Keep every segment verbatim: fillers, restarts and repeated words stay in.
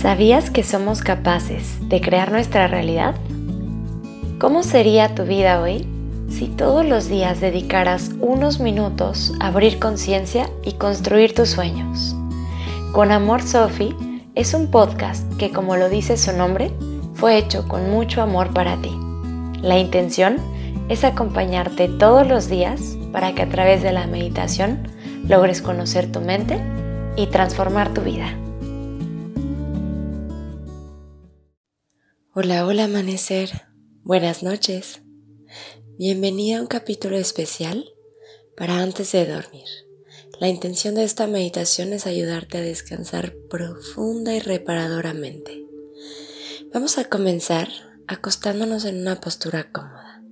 ¿Sabías que somos capaces de crear nuestra realidad? ¿Cómo sería tu vida hoy si todos los días dedicaras unos minutos a abrir conciencia y construir tus sueños? Con Amor Sofi es un podcast que, como lo dice su nombre, fue hecho con mucho amor para ti. La intención es acompañarte todos los días para que a través de la meditación logres conocer tu mente y transformar tu vida. Hola, hola amanecer, buenas noches. Bienvenida a un capítulo especial para antes de dormir. La intención de esta meditación es ayudarte a descansar profunda y reparadoramente. Vamos a comenzar acostándonos en una postura cómoda.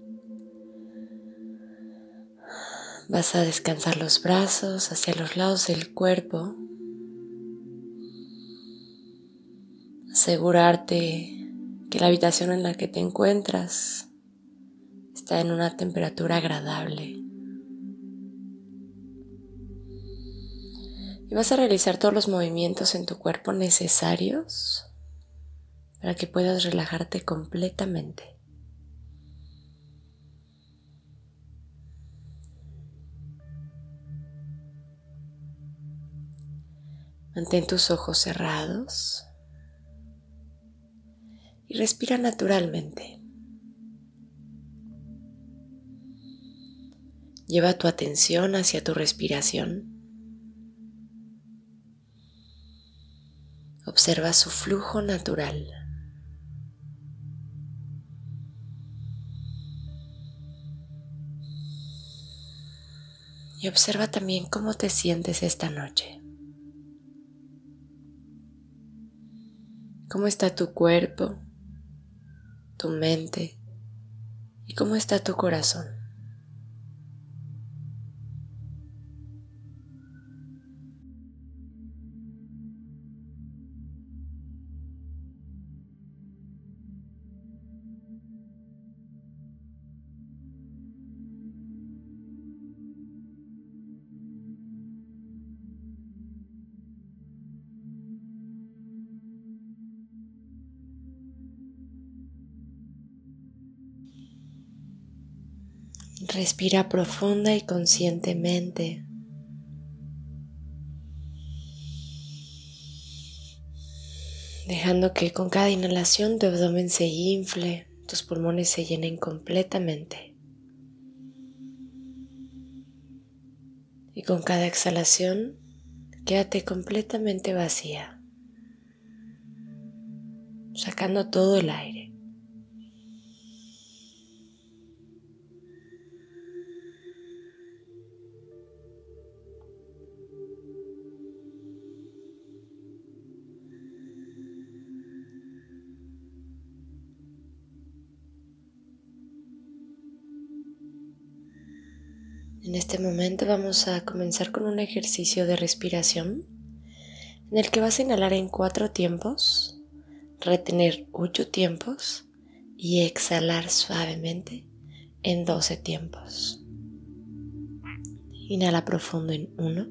Vas a descansar los brazos hacia los lados del cuerpo. Asegurarte que la habitación en la que te encuentras está en una temperatura agradable. Y vas a realizar todos los movimientos en tu cuerpo necesarios para que puedas relajarte completamente. Mantén tus ojos cerrados y respira naturalmente. Lleva tu atención hacia tu respiración. Observa su flujo natural. Y observa también cómo te sientes esta noche. ¿Cómo está tu cuerpo, tu mente y cómo está tu corazón? Respira profunda y conscientemente. Dejando que con cada inhalación tu abdomen se infle, tus pulmones se llenen completamente. Y con cada exhalación, quédate completamente vacía, sacando todo el aire. En este momento vamos a comenzar con un ejercicio de respiración en el que vas a inhalar en cuatro tiempos, retener ocho tiempos y exhalar suavemente en doce tiempos. Inhala profundo en uno,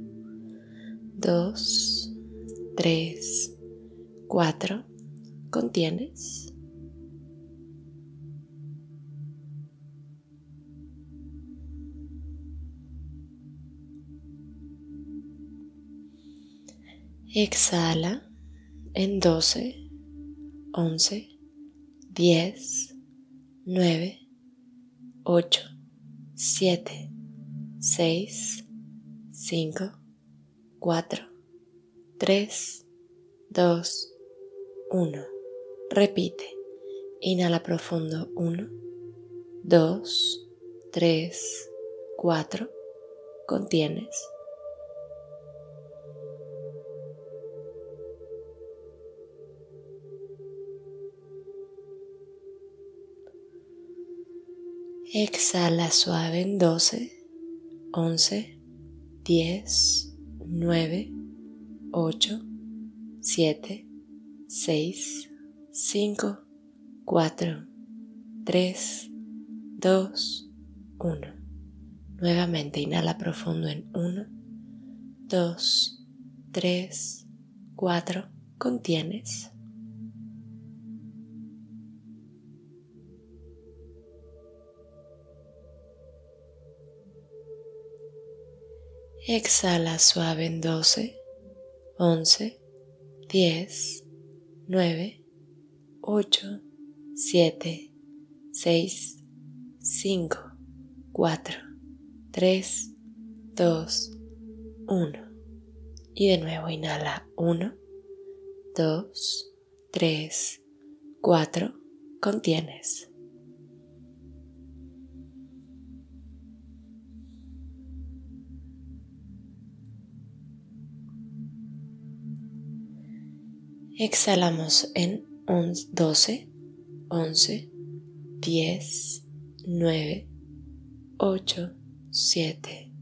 dos, tres, cuatro, contienes. Exhala en doce, once, diez, nueve, ocho, siete, seis, cinco, cuatro, tres, dos, uno. Repite. Inhala profundo uno, dos, tres, cuatro. Contienes. Exhala suave en doce, once, diez, nueve, ocho, siete, seis, cinco, cuatro, tres, dos, uno. Nuevamente inhala profundo en uno, dos, tres, cuatro, contienes. Exhala suave en doce, once, diez, nueve, ocho, siete, seis, cinco, cuatro, tres, dos, uno. Y de nuevo inhala uno, dos, tres, cuatro, contienes. Exhalamos en doce, once, diez, nueve, ocho, siete,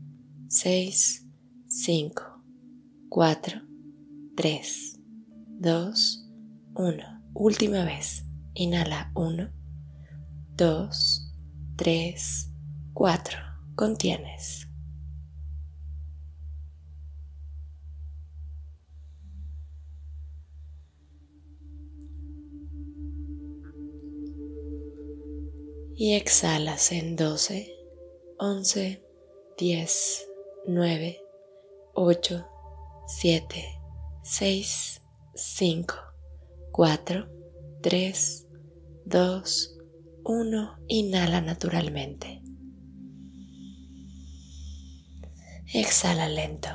seis, cinco, cuatro, tres, dos, uno. Última vez. Inhala uno, dos, tres, cuatro. Contienes. Y exhalas en doce, once, diez, nueve, ocho, siete, seis, cinco, cuatro, tres, dos, uno. Inhala naturalmente. Exhala lento.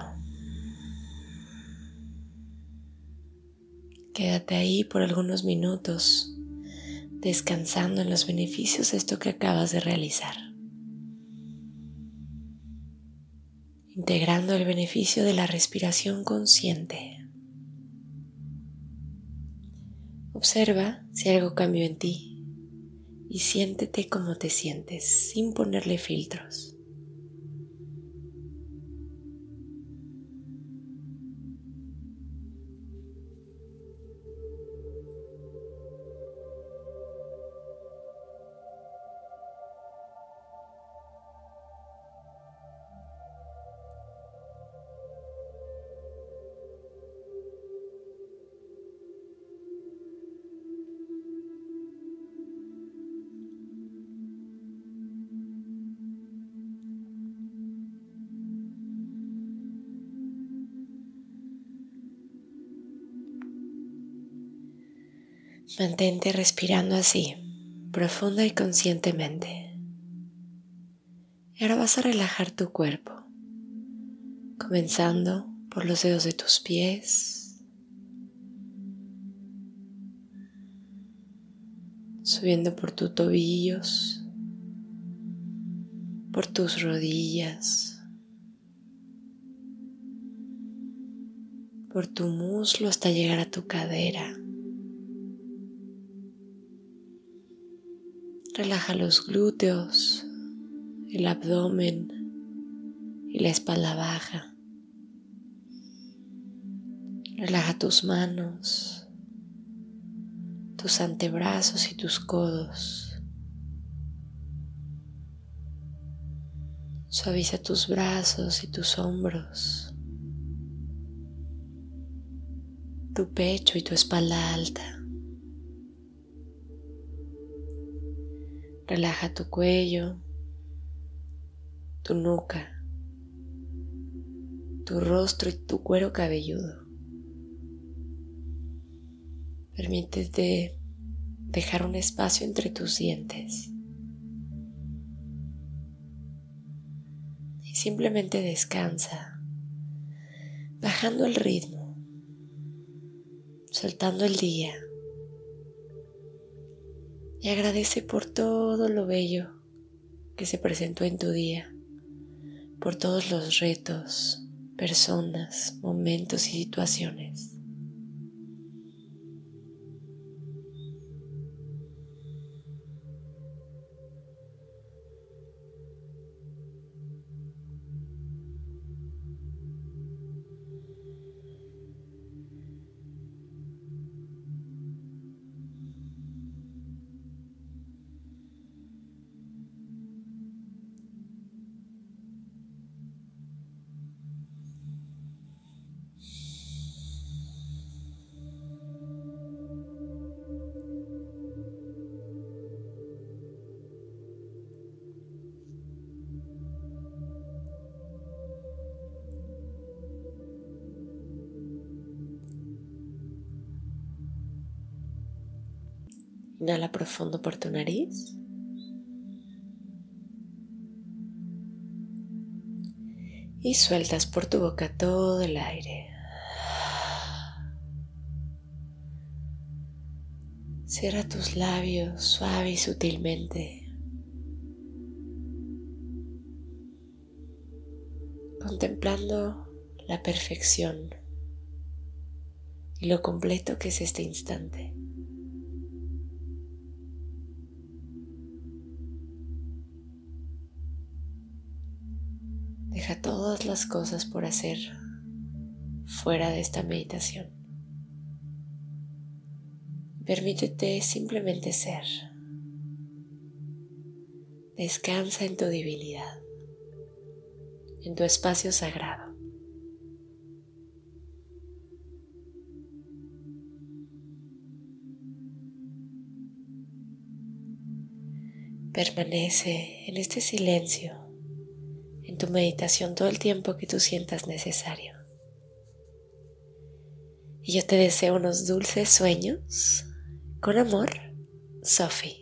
Quédate ahí por algunos minutos, descansando en los beneficios de esto que acabas de realizar, integrando el beneficio de la respiración consciente. Observa si algo cambió en ti y siéntete como te sientes, sin ponerle filtros. Mantente respirando así, profunda y conscientemente. Ahora vas a relajar tu cuerpo, comenzando por los dedos de tus pies, subiendo por tus tobillos, por tus rodillas, por tu muslo hasta llegar a tu cadera. Relaja los glúteos, el abdomen y la espalda baja. Relaja tus manos, tus antebrazos y tus codos. Suaviza tus brazos y tus hombros, tu pecho y tu espalda alta. Relaja tu cuello, tu nuca, tu rostro y tu cuero cabelludo. Permítete dejar un espacio entre tus dientes. Y simplemente descansa, bajando el ritmo, soltando el día. Y agradece por todo lo bello que se presentó en tu día, por todos los retos, personas, momentos y situaciones. Inhala profundo por tu nariz. Y sueltas por tu boca todo el aire. Cierra tus labios suave y sutilmente. Contemplando la perfección y lo completo que es este instante. Deja todas las cosas por hacer fuera de esta meditación. Permítete simplemente ser. Descansa en tu divinidad, en tu espacio sagrado. Permanece en este silencio, en tu meditación todo el tiempo que tú sientas necesario. Y yo te deseo unos dulces sueños. Con amor, Sofi.